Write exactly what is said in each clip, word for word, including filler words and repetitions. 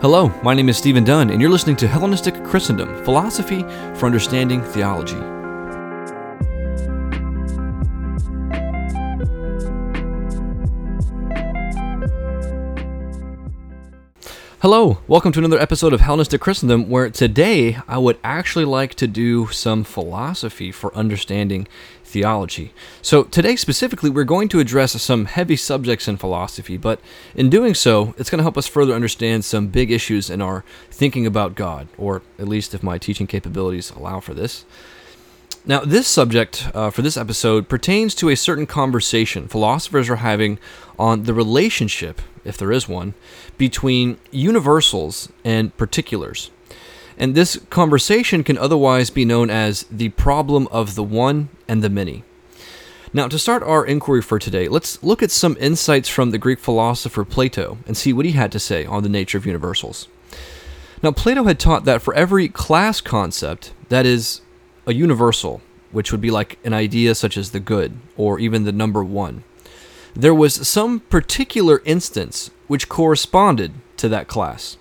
Hello, my name is Stephen Dunn, and you're listening to Hellenistic Christendom, Philosophy for Understanding Theology. Hello, welcome to another episode of Hellenistic Christendom, where today I would actually like to do some philosophy for understanding theology. So today specifically, we're going to address some heavy subjects in philosophy, but in doing so, it's going to help us further understand some big issues in our thinking about God, or at least if my teaching capabilities allow for this. Now, this subject uh, for this episode pertains to a certain conversation philosophers are having on the relationship, if there is one, between universals and particulars. And this conversation can otherwise be known as the problem of the one and the many. Now, to start our inquiry for today, let's look at some insights from the Greek philosopher Plato and see what he had to say on the nature of universals. Now, Plato had taught that for every class concept, that is, a universal, which would be like an idea such as the good, or even the number one, there was some particular instance which corresponded to that class.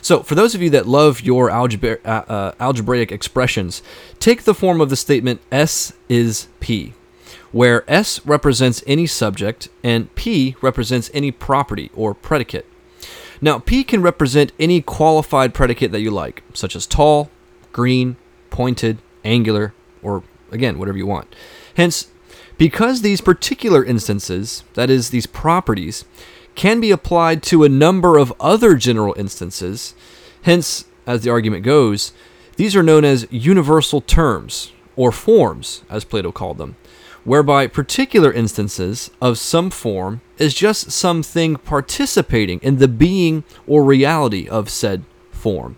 So, for those of you that love your algebra- uh, uh, algebraic expressions, take the form of the statement S is P, where S represents any subject, and P represents any property or predicate. Now, P can represent any qualified predicate that you like, such as tall, green, pointed, angular, or again, whatever you want. Hence, because these particular instances, that is, these properties, can be applied to a number of other general instances, hence, as the argument goes, these are known as universal terms, or forms, as Plato called them, whereby particular instances of some form is just something participating in the being or reality of said form.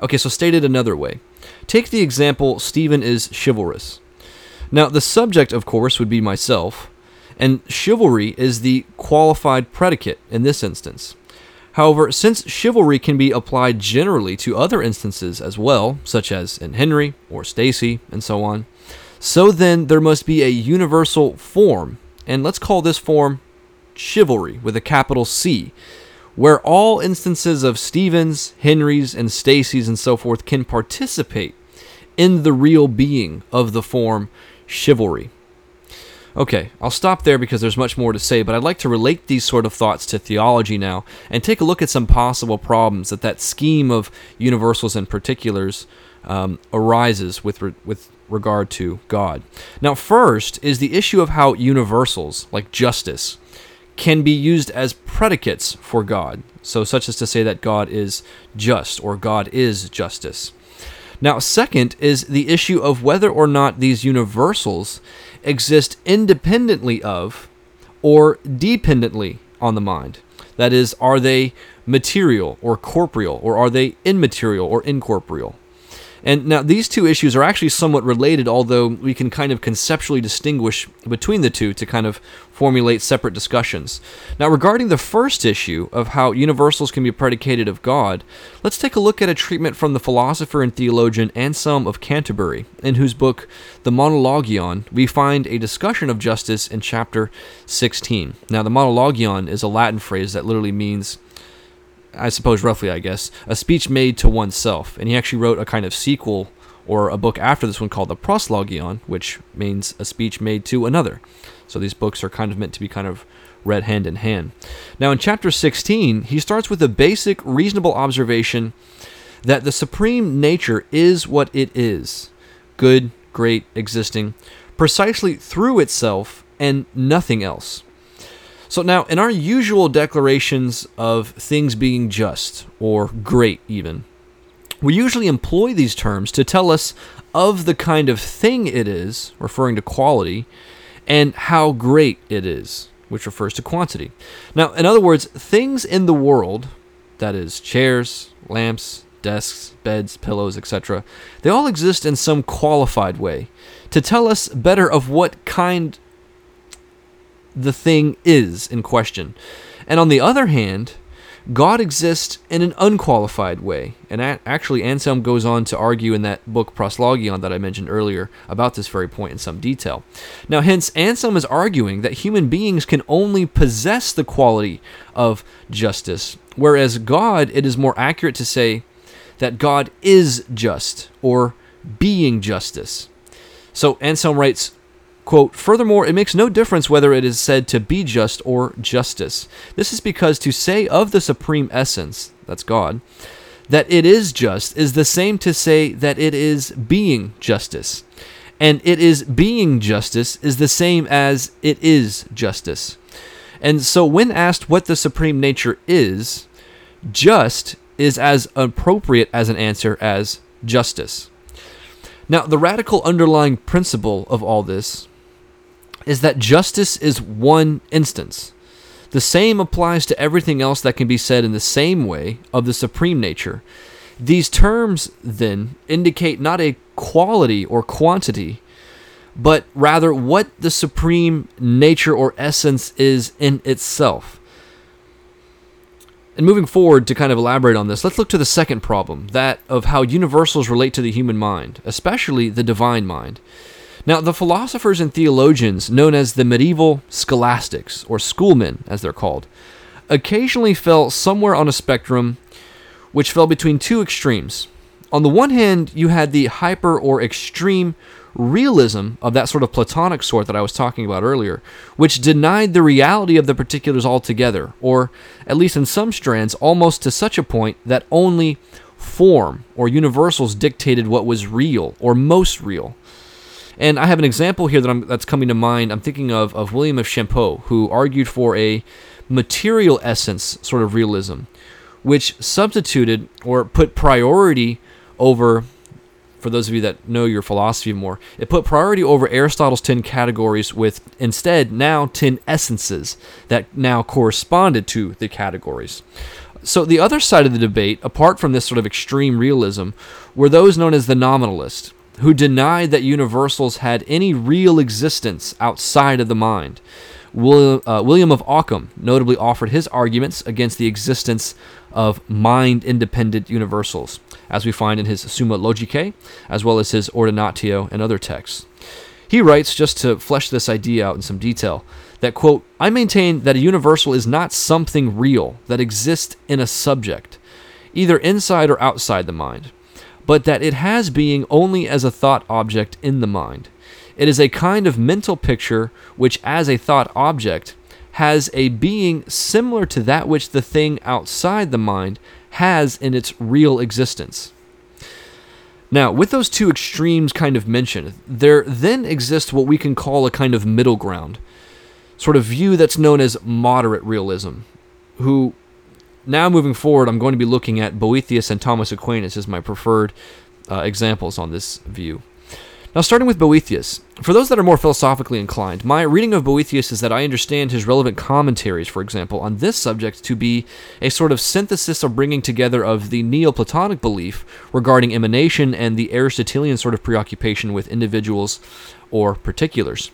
Okay, so stated another way, take the example, Stephen is chivalrous. Now, the subject, of course, would be myself, and chivalry is the qualified predicate in this instance. However, since chivalry can be applied generally to other instances as well, such as in Henry or Stacy and so on, so then there must be a universal form, and let's call this form chivalry with a capital C, where all instances of Stevens, Henrys, and Stacies and so forth can participate in the real being of the form chivalry. Okay, I'll stop there because there's much more to say, but I'd like to relate these sort of thoughts to theology now and take a look at some possible problems that that scheme of universals and particulars um, arises with re- with regard to God. Now, first is the issue of how universals, like justice, can be used as predicates for God, so such as to say that God is just, or God is justice. Now, second is the issue of whether or not these universals exist independently of or dependently on the mind. That is, are they material or corporeal, or are they immaterial or incorporeal? And now these two issues are actually somewhat related, although we can kind of conceptually distinguish between the two to kind of formulate separate discussions. Now, regarding the first issue of how universals can be predicated of God, let's take a look at a treatment from the philosopher and theologian Anselm of Canterbury, in whose book, The Monologion, we find a discussion of justice in chapter sixteen. Now, the Monologion is a Latin phrase that literally means, I suppose roughly, I guess, a speech made to oneself. And he actually wrote a kind of sequel or a book after this one called The Proslogion, which means a speech made to another. So these books are kind of meant to be kind of read hand in hand. Now in chapter sixteen, he starts with a basic reasonable observation that the supreme nature is what it is, good, great, existing, precisely through itself and nothing else. So now, in our usual declarations of things being just, or great even, we usually employ these terms to tell us of the kind of thing it is, referring to quality, and how great it is, which refers to quantity. Now, in other words, things in the world, that is, chairs, lamps, desks, beds, pillows, et cetera, they all exist in some qualified way to tell us better of what kind the thing is in question. And on the other hand, God exists in an unqualified way. And actually, Anselm goes on to argue in that book Proslogion that I mentioned earlier about this very point in some detail. Now, hence, Anselm is arguing that human beings can only possess the quality of justice, whereas God, it is more accurate to say that God is just, or being justice. So Anselm writes, quote, "Furthermore, it makes no difference whether it is said to be just or justice. This is because to say of the supreme essence," that's God, "that it is just is the same to say that it is being justice. And it is being justice is the same as it is justice. And so when asked what the supreme nature is, just is as appropriate as an answer as justice." Now, the radical underlying principle of all this is that justice is one instance. The same applies to everything else that can be said in the same way of the supreme nature. These terms, then, indicate not a quality or quantity, but rather what the supreme nature or essence is in itself. And moving forward to kind of elaborate on this, let's look to the second problem, that of how universals relate to the human mind, especially the divine mind. Now, the philosophers and theologians known as the medieval scholastics, or schoolmen as they're called, occasionally fell somewhere on a spectrum which fell between two extremes. On the one hand, you had the hyper or extreme realism of that sort of Platonic sort that I was talking about earlier, which denied the reality of the particulars altogether, or at least in some strands, almost to such a point that only form or universals dictated what was real or most real. And I have an example here that I'm, that's coming to mind. I'm thinking of, of William of Champeau, who argued for a material essence sort of realism, which substituted or put priority over, for those of you that know your philosophy more, it put priority over Aristotle's ten categories with instead now ten essences that now corresponded to the categories. So the other side of the debate, apart from this sort of extreme realism, were those known as the nominalists, who denied that universals had any real existence outside of the mind. Will, uh, William of Ockham notably offered his arguments against the existence of mind-independent universals, as we find in his Summa Logicae, as well as his Ordinatio and other texts. He writes, just to flesh this idea out in some detail, that, quote, "I maintain that a universal is not something real that exists in a subject, either inside or outside the mind, but that it has being only as a thought object in the mind. It is a kind of mental picture which, as a thought object, has a being similar to that which the thing outside the mind has in its real existence." Now, with those two extremes kind of mentioned, there then exists what we can call a kind of middle ground, sort of view that's known as moderate realism, who, now moving forward, I'm going to be looking at Boethius and Thomas Aquinas as my preferred uh, examples on this view. Now, starting with Boethius, for those that are more philosophically inclined, my reading of Boethius is that I understand his relevant commentaries, for example, on this subject to be a sort of synthesis or bringing together of the Neoplatonic belief regarding emanation and the Aristotelian sort of preoccupation with individuals or particulars.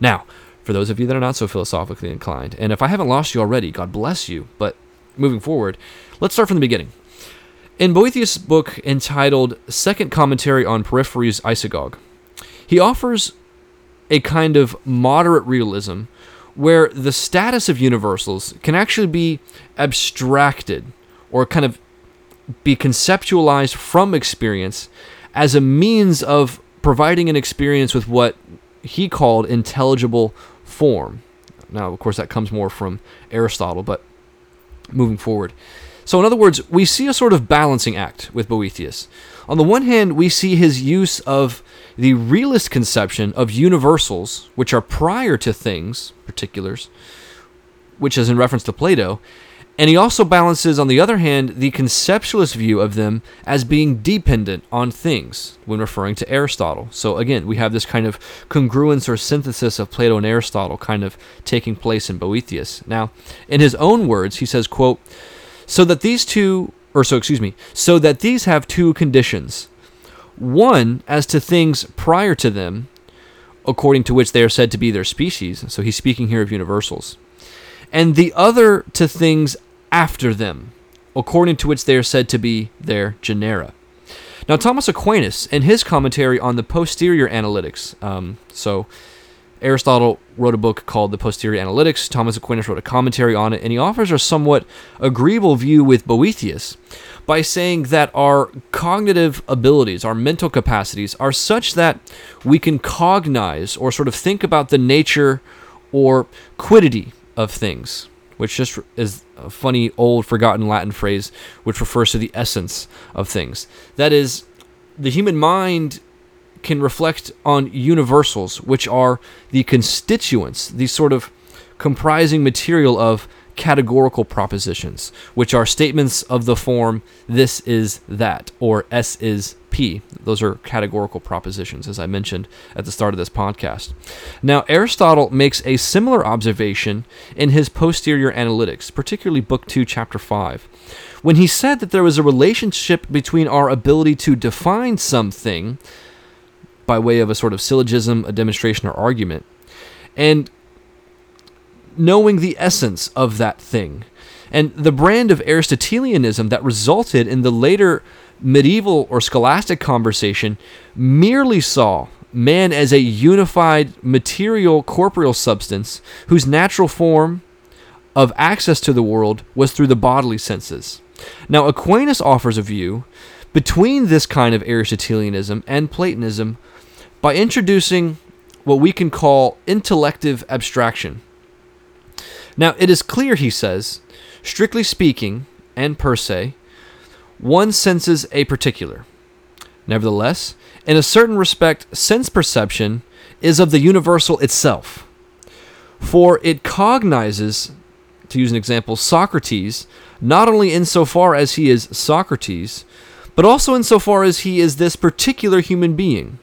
Now, for those of you that are not so philosophically inclined, and if I haven't lost you already, God bless you, but moving forward, let's start from the beginning. In Boethius' book entitled Second Commentary on Peripheries, Isagoge, he offers a kind of moderate realism where the status of universals can actually be abstracted or kind of be conceptualized from experience as a means of providing an experience with what he called intelligible form. Now, of course, that comes more from Aristotle, but moving forward. So in other words, we see a sort of balancing act with Boethius. On the one hand, we see his use of the realist conception of universals, which are prior to things, particulars, which is in reference to Plato, and he also balances, on the other hand, the conceptualist view of them as being dependent on things, when referring to Aristotle. So again, we have this kind of congruence or synthesis of Plato and Aristotle kind of taking place in Boethius. Now, in his own words, he says, quote, so that these two, or so, excuse me, so that these have two conditions. One, as to things prior to them, according to which they are said to be their species. So he's speaking here of universals. And the other to things after them, according to which they are said to be their genera. Now, Thomas Aquinas, in his commentary on the Posterior Analytics, um, so Aristotle wrote a book called The Posterior Analytics, Thomas Aquinas wrote a commentary on it, and he offers a somewhat agreeable view with Boethius by saying that our cognitive abilities, our mental capacities, are such that we can cognize or sort of think about the nature or quiddity of things, which just is a funny, old, forgotten Latin phrase which refers to the essence of things. That is, the human mind can reflect on universals, which are the constituents, the sort of comprising material of categorical propositions, which are statements of the form, this is that, or S is P. Those are categorical propositions, as I mentioned at the start of this podcast. Now, Aristotle makes a similar observation in his Posterior Analytics, particularly Book two, Chapter five, when he said that there was a relationship between our ability to define something by way of a sort of syllogism, a demonstration, or argument, and knowing the essence of that thing. And the brand of Aristotelianism that resulted in the later medieval or scholastic conversation merely saw man as a unified material corporeal substance whose natural form of access to the world was through the bodily senses. Now, Aquinas offers a view between this kind of Aristotelianism and Platonism by introducing what we can call intellective abstraction. Now, it is clear, he says, strictly speaking, and per se, one senses a particular. Nevertheless, in a certain respect, sense perception is of the universal itself. For it cognizes, to use an example, Socrates, not only insofar as he is Socrates, but also insofar as he is this particular human being.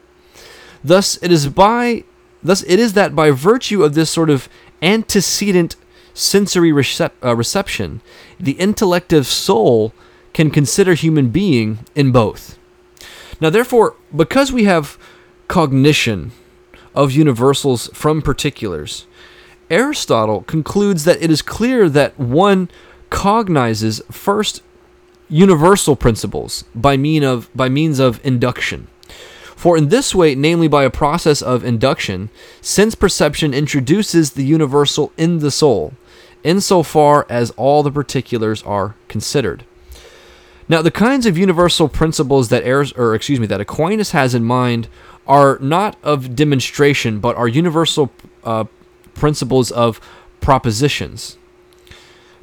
Thus, it is by, thus it is that by virtue of this sort of antecedent sensory recep- uh, reception, the intellective soul can consider human being in both. Now, therefore, because we have cognition of universals from particulars, Aristotle concludes that it is clear that one cognizes first universal principles by mean of by means of induction. For in this way, namely by a process of induction, sense perception introduces the universal in the soul, insofar as all the particulars are considered. Now, the kinds of universal principles that Aris, or excuse me, that Aquinas has in mind are not of demonstration, but are universal uh, principles of propositions.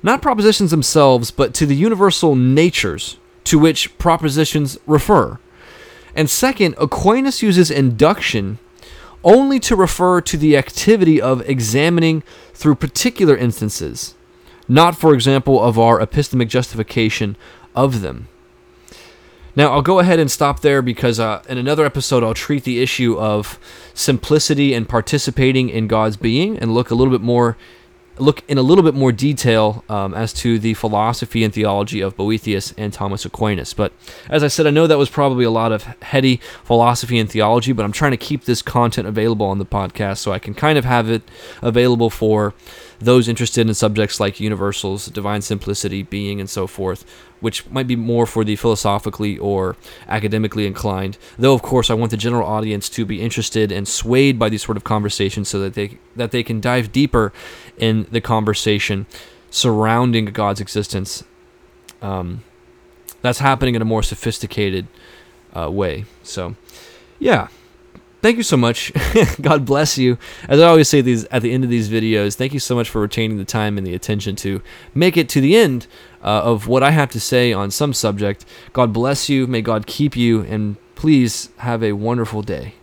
Not propositions themselves, but to the universal natures to which propositions refer. And second, Aquinas uses induction only to refer to the activity of examining through particular instances, not, for example, of our epistemic justification of them. Now, I'll go ahead and stop there because uh, in another episode, I'll treat the issue of simplicity and participating in God's being and look a little bit more look in a little bit more detail um, as to the philosophy and theology of Boethius and Thomas Aquinas. But as I said, I know that was probably a lot of heady philosophy and theology, but I'm trying to keep this content available on the podcast so I can kind of have it available for those interested in subjects like universals, divine simplicity, being, and so forth, which might be more for the philosophically or academically inclined. Though, of course, I want the general audience to be interested and swayed by these sort of conversations so that they that they can dive deeper in the conversation surrounding God's existence. Um, that's happening in a more sophisticated uh, way. So, yeah. Thank you so much. God bless you. As I always say these at the end of these videos, thank you so much for retaining the time and the attention to make it to the end uh, of what I have to say on some subject. God bless you. May God keep you. And please have a wonderful day.